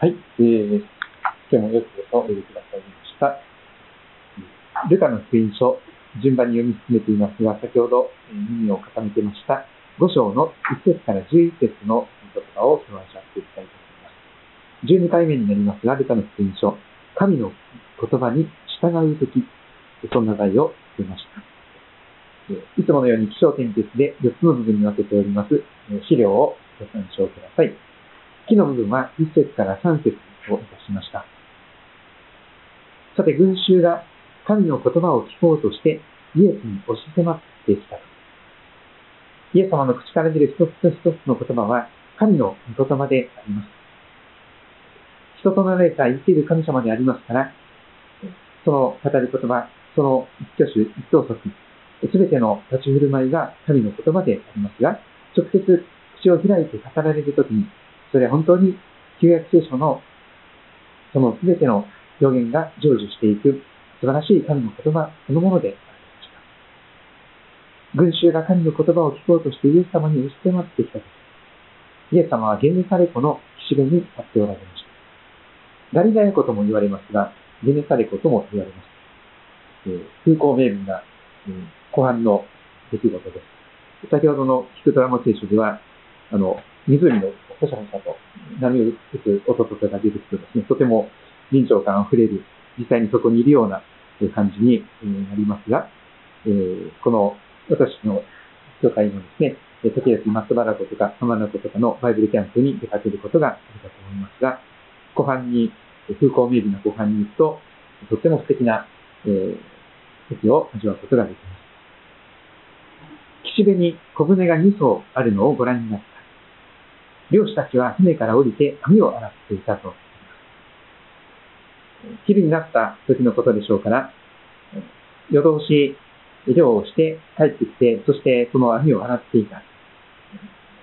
はい。今日もよくお読みくださいました。ルカの福音書、順番に読み進めていますが、先ほど耳を傾けました5章の1節から11節の言葉を共にし合っていきたいと思います。12回目になりますが、ルカの福音書、神の言葉に従うとき、そんな題をつけました。いつものように起承転結で4つの部分に分けております資料をご参照ください。木の部分は1節から3節をいたしました。さて、群衆が神の言葉を聞こうとしてイエスに押し迫ってきた。イエス様の口から出る一つ一つの言葉は神の御言葉であります。人となられた生きる神様でありますから、その語る言葉、その一挙手一投足、すべての立ち振る舞いが神の言葉でありますが、直接口を開いて語られるときに、それは本当に旧約聖書のそのすべての表現が成就していく素晴らしい神の言葉そのものでありました。群衆が神の言葉を聞こうとしてイエス様に押し迫ってきたとき、イエス様はゲネサレ湖の岸辺に立っておられました。ガリラヤ湖とも言われますが、ゲネサレ湖とも言われます。風光明媚な後半の出来事です。先ほどのキクトラモ聖書では、湖のほしゃほしゃと波を打つ音とかが出てくるとですね、とても臨場感あふれる、実際にそこにいるような感じになりますが、この私の教会のですね、時々松原湖とか浜名湖とかのバイブルキャンプに出かけることがあるかと思いますが、湖畔に、風光明媚な湖畔に行くと、とても素敵な、時を味わうことができます。岸辺に小舟が2艘あるのをご覧になった。漁師たちは船から降りて網を洗っていたと。昼になった時のことでしょうから、夜通し漁をして帰ってきて、そしてその網を洗っていた。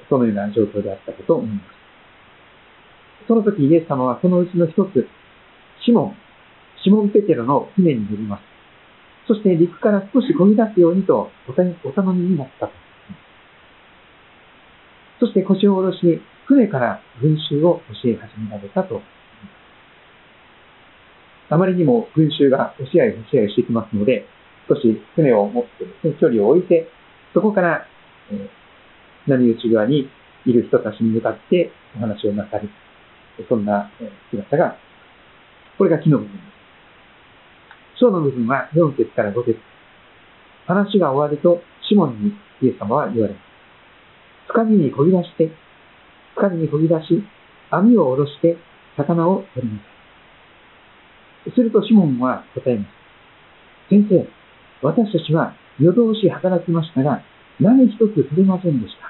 そのような状況であったことを思います。その時イエス様はそのうちの一つ、シモン・ペテロの船に乗ります。そして陸から少し漕ぎ出すようにとお頼みになったと。そして腰を下ろし、船から群衆を教え始められたと。あまりにも群衆が教え合いしてきますので、少し船を持ってですね、距離を置いて、そこから、波打ち際にいる人たちに向かってお話をなさる。そんな姿が、これが木の部分です。章の部分は4節から5節。話が終わると、シモンにイエス様は言われます。つかみに漕ぎ出し、網を下ろして、魚を取りなさい。するとシモンは答えます。先生、私たちは夜通し働きましたが、何一つ取れませんでした。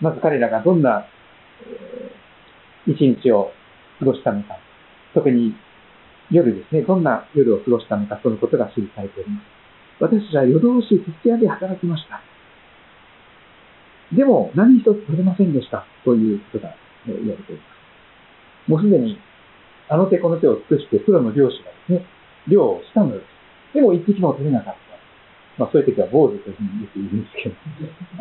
まず彼らがどんな一日を過ごしたのか、特に夜ですね、どんな夜を過ごしたのか、そのことが記されております。私たちは夜通し徹夜で働きました。でも、何一つ取れませんでした。ということが言われています。もうすでに、あの手この手を尽くして、プロの漁師がですね、漁をしたのです。でも、一匹も取れなかった。まあ、そういう時は坊主というふうによく言うんですけ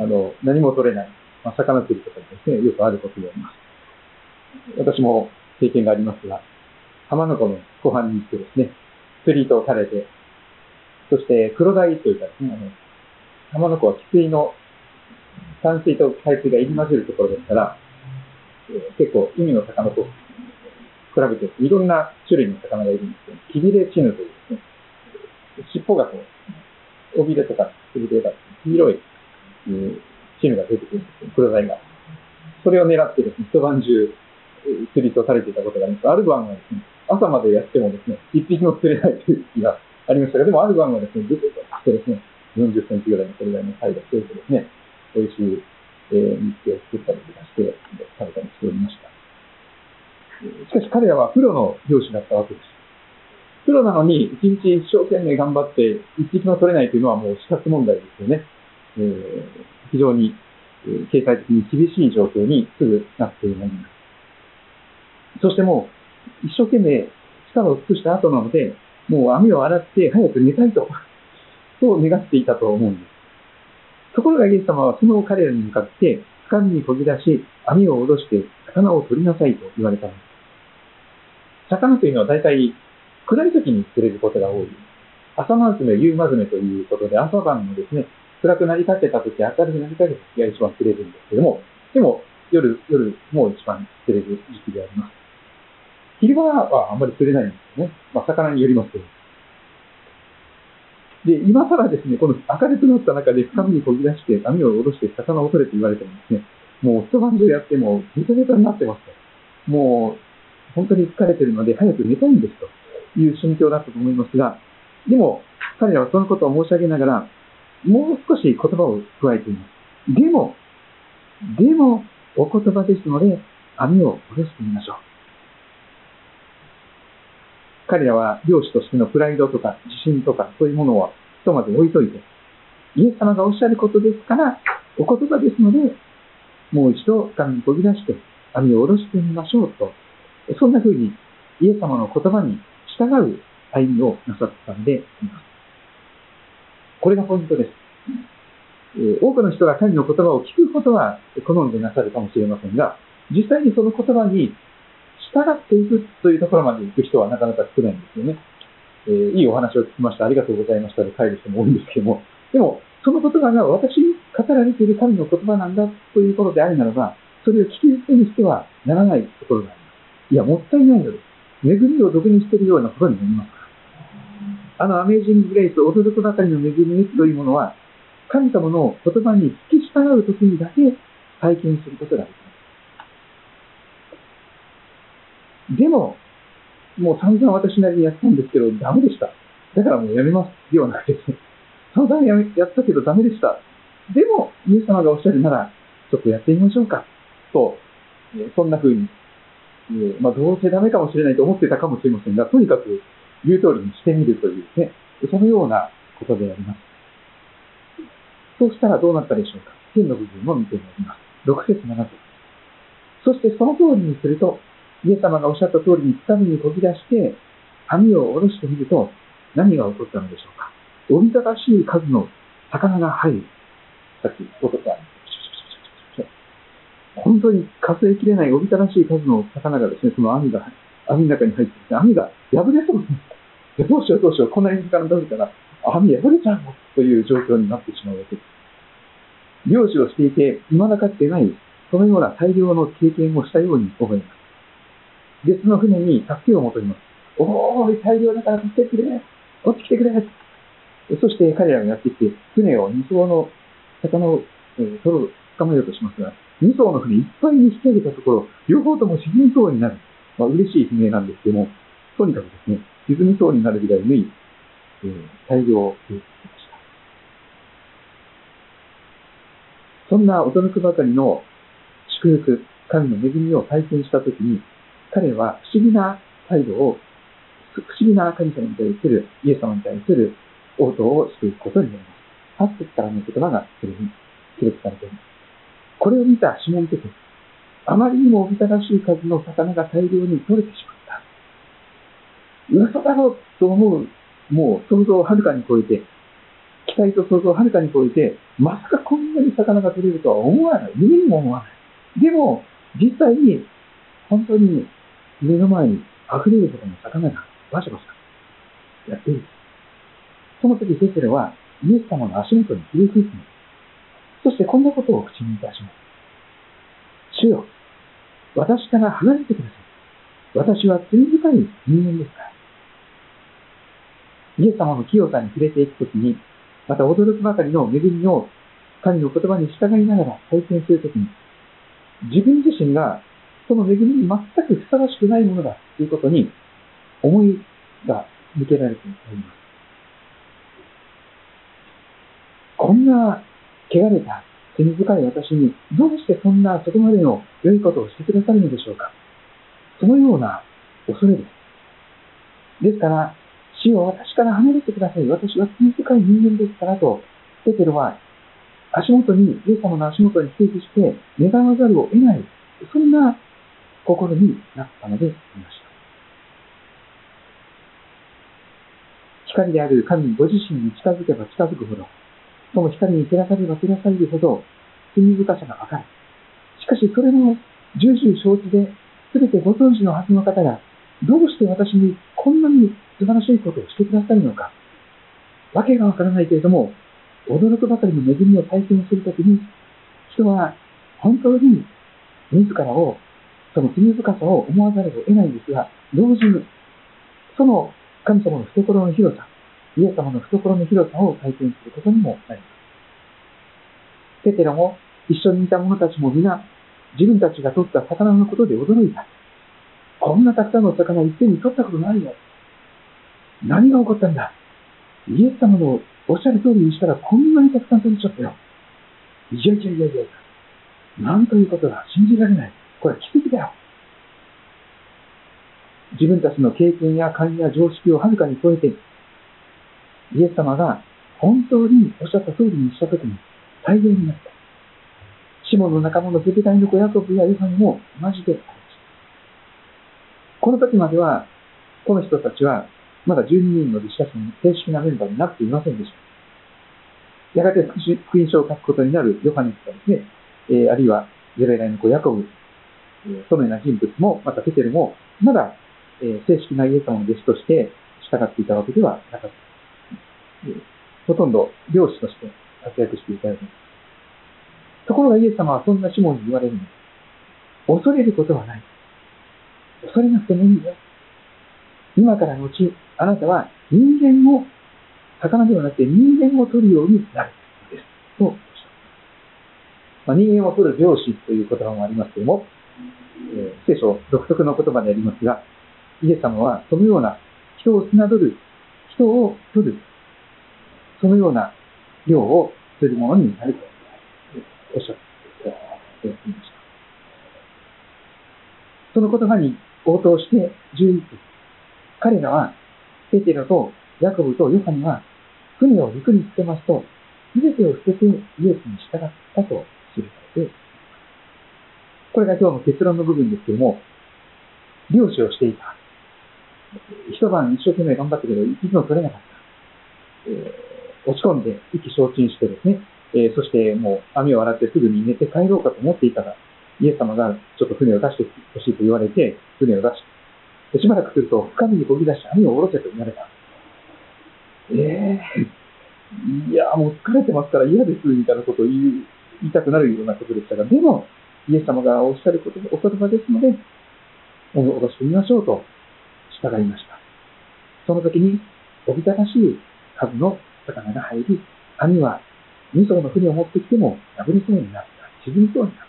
ど、何も取れない。まあ、魚釣りとかですね、よくあることであります。私も経験がありますが、浜名湖の湖畔に行ってですね、釣り糸を垂れて、そして黒鯛というかですね、浜名湖は汽水の淡水と海水が入り混じるところですから、結構海の魚と比べていろんな種類の魚がいるんですけど、キビレチヌというですね、尻尾がこう、尾びれとか背びれが黄色いチヌが出てくるんですけど、黒鯛が。それを狙ってですね、一晩中釣り糸を垂れていたことがあります。ある晩はですね、朝までやってもですね、一匹も釣れないという時がありましたが、でもある晩はですね、ずっとですね、40センチぐらいのこれぐらいの貝が釣れてですね、美味しい煮付けを作ったりとかして、食べたりしておりました。しかし彼らはプロの漁師だったわけです。プロなのに、一日一生懸命頑張って、一匹も取れないというのはもう死活問題ですよね。非常に経済的に厳しい状況にすぐなっています。そしてもう、一生懸命力を尽くした後なので、もう網を洗って早く寝たいと、そう願っていたと思うんです。ところがイエス様はその彼らに向かって、つ間にこぎ出し、網を下ろして魚を取りなさいと言われたのです。魚というのは大体暗い時に釣れることが多い。朝間詰め、夕間詰めということで、朝晩もですね、暗くなりかけた時、明るくなりかけた時が一番釣れるんですけども、でも夜も一番釣れる時期であります。昼間はあんまり釣れないんですね。魚によりますけど。で、今更ですね、この明るくなった中で深みにこぎ出して、網を下ろして魚を取れと言われてもですね、もう一晩中やってもベタベタになってますと。もう本当に疲れてるので早く寝たいんですという心境だったと思いますが、でも彼らはそのことを申し上げながら、もう少し言葉を加えています。でも、お言葉ですので、網を下ろしてみましょう。彼らは漁師としてのプライドとか自信とかそういうものはひとまず置いといて、イエス様がおっしゃることですから、お言葉ですので、もう一度神にこぎ出して、網を下ろしてみましょうと、そんな風にイエス様の言葉に従う歩みをなさったのであります。これがポイントです。多くの人が神の言葉を聞くことは好んでなさるかもしれませんが、実際にその言葉に従っていくというところまで行く人はなかなか少ないんですよね。いいお話を聞きました。ありがとうございました。で帰る人も多いんですけども、でもその言葉が私に語られている神の言葉なんだということであるならば、それを聞き捨てにしてはならないところがあります。いや、もったいないのです。恵みを毒にしているようなことになります。あのアメージング・グレイス、驚くばかりの恵みというものは、神様の言葉に聞き従うときにだけ体験することができます。でも、もう散々私なりにやったんですけど、ダメでした。だからもうやめます。ではなくて、散々やったけどダメでした。でも、イエス様がおっしゃるなら、ちょっとやってみましょうか。と、そんな風に、どうせダメかもしれないと思っていたかもしれませんが、とにかく、言う通りにしてみるというね、そのようなことであります。そうしたらどうなったでしょうか。天の部分も見てみます。6節7節。そしてその通りにすると、イエス様がおっしゃった通りに深みにこぎ出して、網を下ろしてみると、何が起こったのでしょうか。おびただしい数の魚が入る。さっき音が、本当に数えきれないおびただしい数の魚がですね、その網の中に入ってきて、網が破れそうです。どうしよう、こんなに時間経ったら、網破れちゃうのという状況になってしまうわけです。漁師をしていて、未だかつてない、そのような大量の経験をしたように思います。別の船に助けを求めます。おーい、大量だから取ってきてくれ。そして彼らがやってきて、船を2艘の魚を捕まえようとしますが、2艘の船いっぱいに引き上げたところ、両方とも沈みそうになる。嬉しい悲鳴なんですけども、とにかくですね、沈みそうになるぐらいに、大量を増えてきました。そんな驚くばかりの祝福、神の恵みを体験したときに、彼は不思議な態度を、不思議な神様に対する、イエス様に対する応答をしていくことになります。8節からの言葉がそれに記録されています。これを見たシモンペテロ、あまりにもおびただしい数の魚が大量に取れてしまった。噂だろうと思う、もう想像をはるかに超えて、期待と想像をはるかに超えて、まさかこんなに魚が取れるとは思わない。夢にも思わない。でも、実際に、本当に目の前に溢れるほどの魚がバシャバシャやっている。その時、ペテロはイエス様の足元にひれ伏す。そしてこんなことを口にいたします。主よ、私から離れてください。私は罪深い人間ですから。イエス様の清さに触れていくときに、また驚くばかりの恵みを神の言葉に従いながら体験するときに、自分自身がその恵みに全くふさわしくないものだということに思いが向けられています。こんな汚れた罪深い私に、どうしてそんなそこまでの良いことをしてくださるのでしょうか。そのような恐れです。ですから、主を私から離れてください。私は罪深い人間ですからと、ペテロはイエス様の足元にひれ伏して、願わざるを得ない、そんな心になったのでありました。光である神ご自身に近づけば近づくほど、その光に照らされば照らされるほど、罪深さがわかる。しかしそれも重々承知で、すべてご存知のはずの方が、どうして私にこんなに素晴らしいことをしてくださるのか、わけがわからないけれども、驚くばかりの恵みを体験するときに、人は本当に自らを、その罪深さを思わざるを得ないんですが、同時に、その神様の懐の広さ、イエス様の懐の広さを体験することにもなります。ペテロも一緒にいた者たちも皆、自分たちが取った魚のことで驚いた。こんなたくさんの魚を一遍に取ったことないよ。何が起こったんだ。イエス様のおっしゃる通りにしたらこんなにたくさん取れちゃったよ。いや。なんということだ。信じられない。これは奇跡だよ。自分たちの経験や勘や常識をはるかに超えて、イエス様が本当におっしゃった通りにしたときに大変になった。シモンの仲間のゼベダイの子ヤコブやヨハネも同じでありました。この時までは、この人たちはまだ12人の弟子たちの正式なメンバーになっていませんでした。やがて福音書を書くことになるヨハネとかですね、あるいはゼベダイの子ヤコブ、そのような人物も、またペテルも、まだ正式なイエス様の弟子として従っていたわけではなかった。ほとんど漁師として活躍していたようです。ところがイエス様はそんなシモンに言われるのです。恐れることはない。恐れなくてもいいよ。今からのうち、あなたは人間を、魚ではなくて人間を取るようになるのです。とおっしゃった。人間を取る漁師という言葉もありますけれども、聖書独特の言葉でありますが、イエス様はそのような人を綱取る、人を取る、そのような漁をするものになるとおっしゃっていました。その言葉に応答して11節、彼らはペテロとヤコブとヨハネは船を陸に捨てますと、全てを捨ててイエスに従ったと記されています。これが今日の結論の部分ですけれども、漁師をしていた。一晩一生懸命頑張ったけど、息も取れなかった。落ち込んで、意気消沈してですね、そしてもう網を洗ってすぐに寝て帰ろうかと思っていたら、イエス様がちょっと船を出してほしいと言われて、船を出して、しばらくすると深みにこぎ出して網を下ろせと言われた。いや、もう疲れてますから嫌です、みたいなことを言いたくなるようなことでしたが、でも、イエス様がおっしゃること、お言葉ですので、おろしてみましょうと従いました。その時におびただしい数の魚が入り、網は2艘の船を持ってきても破れそうになった、沈みそうになっ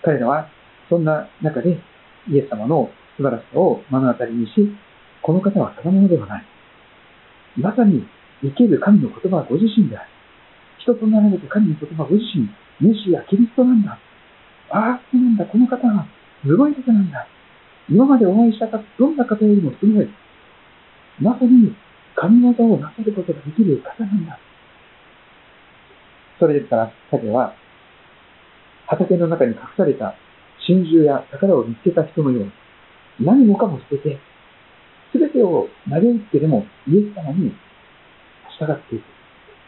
た。彼らはそんな中でイエス様の素晴らしさを目の当たりにし、この方はただ者ではない。まさに生ける神の言葉はご自身である。人となられた神の言葉はご自身、メシア・キリストなんだ。ああ、そうなんだ、この方はすごい方なんだ。今までお会いした方、どんな方よりもすごい。まさに神業をなさることができる方なんだ。それですから、彼は、畑の中に隠された真珠や宝を見つけた人のように、何もかも捨てて、すべてを投げ打ってでもイエス様に従っていく。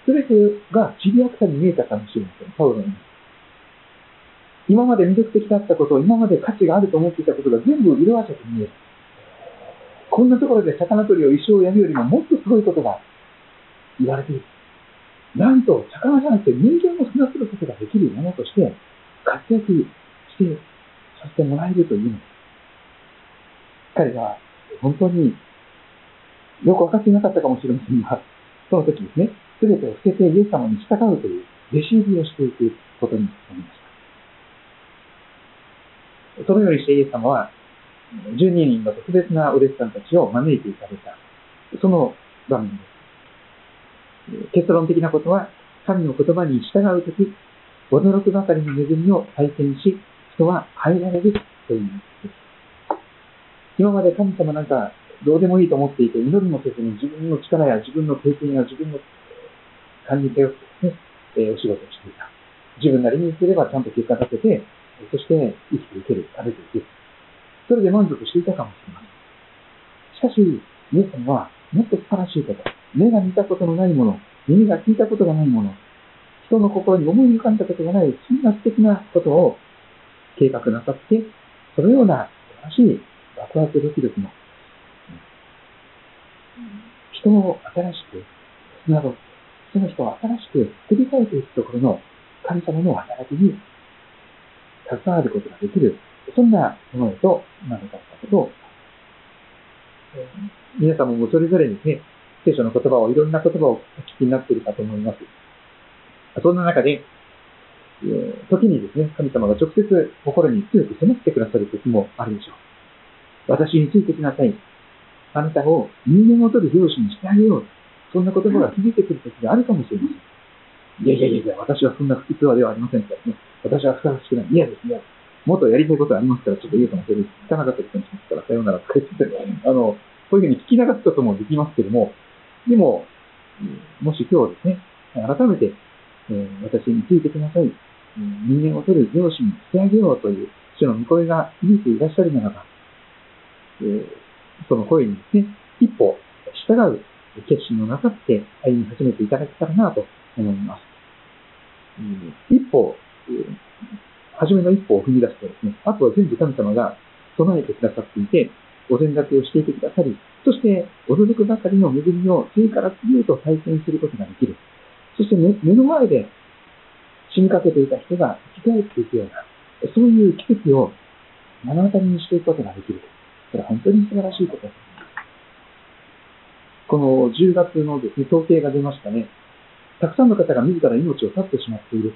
すべてがちびやくさに見えたかもしれません。パウロに。今まで魅力的だったことを、今まで価値があると思っていたことが全部色あせて見える。こんなところで魚取りを一生やるよりももっとすごいことが言われている。なんと、魚じゃなくて人間を綱取ることができるものとして活躍してさせてもらえるというのです。彼らは本当によく分かっていなかったかもしれませんが、その時ですね、すべてを捨ててイエス様に従うという弟子入りをしていくことになりました。そのようにしてイエス様は12人の特別なお弟子さんたちを招いていかれた、その場面です。結論的なことは、神の言葉に従うとき、驚くばかりの恵みを体験し、人は変えられるという。今まで神様なんかどうでもいいと思っていて、祈りもせずに自分の力や自分の経験や自分の感じ手をですね、お仕事をしていた。自分なりにすればちゃんと結果出せて、そして生きていける、食べていける。それで満足していたかもしれません。しかし、イエス様はもっと素晴らしいこと、目が見たことのないもの、耳が聞いたことがないもの、人の心に思い浮かんだことがない、そんな素敵なことを計画なさって、そのような素晴らしいワクワクドキドキの、人を新しく、など、その人を新しく作り変えていくところの神様の働きに携わることができる、そんなものへとなるかったことを、皆様もそれぞれにね、聖書の言葉を、いろんな言葉をお聞きになっているかと思います。そんな中で、時にですね、神様が直接心に強く迫ってくださる時もあるでしょう。私についてきなさい。あなたを人間を取る漁師にしてあげよう。そんな言葉が響いてくる時があるかもしれません。いや、私はそんな不器用ではありませんからね。私はふさわしくない。いやですね。もっとやりたいことありますから、ちょっと言うかもしれない。聞かなかったりしますから、さようならとか言って、こういうふうに聞き流すこともできますけれども、でも、もし今日ですね、改めて、私についてきなさい。人間を取る漁師にしてあげようという主の御声が響いていらっしゃるならば、その声にですね、一歩従う決心をなさって歩み始めていただけたらなと思います。初めの一歩を踏み出すとですね、あとは全部神様が備えてくださっていて、お膳立てをしていてくださり、そして驚くばかりの恵みを次から次へと体験することができる。そして目の前で死にかけていた人が生き返っていくような、そういう奇跡を目の当たりにしていくことができる。これは本当に素晴らしいことです。この10月のですね、統計が出ましたね。たくさんの方が自ら命を絶ってしまっている。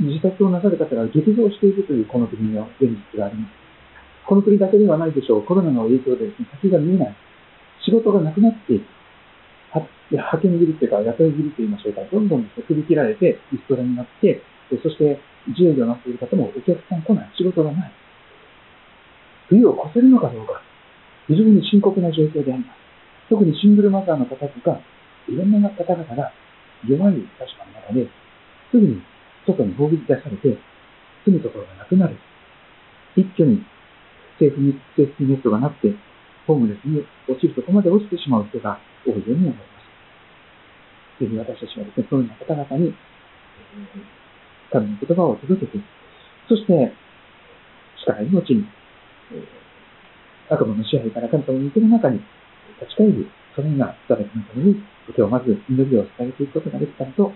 自殺をなさる方が激増しているというこの国の現実があります。この国だけではないでしょう。コロナの影響でですね、先が見えない。仕事がなくなっていく。派遣切りというか、雇い切りといいましょうか。どんどん振り切られて、リストラになって、そして、自営業になっている方もお客さん来ない。仕事がない。冬を越せるのかどうか。非常に深刻な状況であります。特にシングルマザーの方とか、いろんな方々が弱い立場の中で、すぐに外に放り出されて、住むところがなくなる。一挙にセーフティーネットがなくて、ホームレスに落ちるとこまで落ちてしまう人が多いように思います。ぜひ私たちはですね、そういう方々に、神の言葉を届けて、そして、死から命に、悪魔の支配から神様の御手の中に立ち返り、そのような働きのために、今日まず祈りを捧げていくことができたらと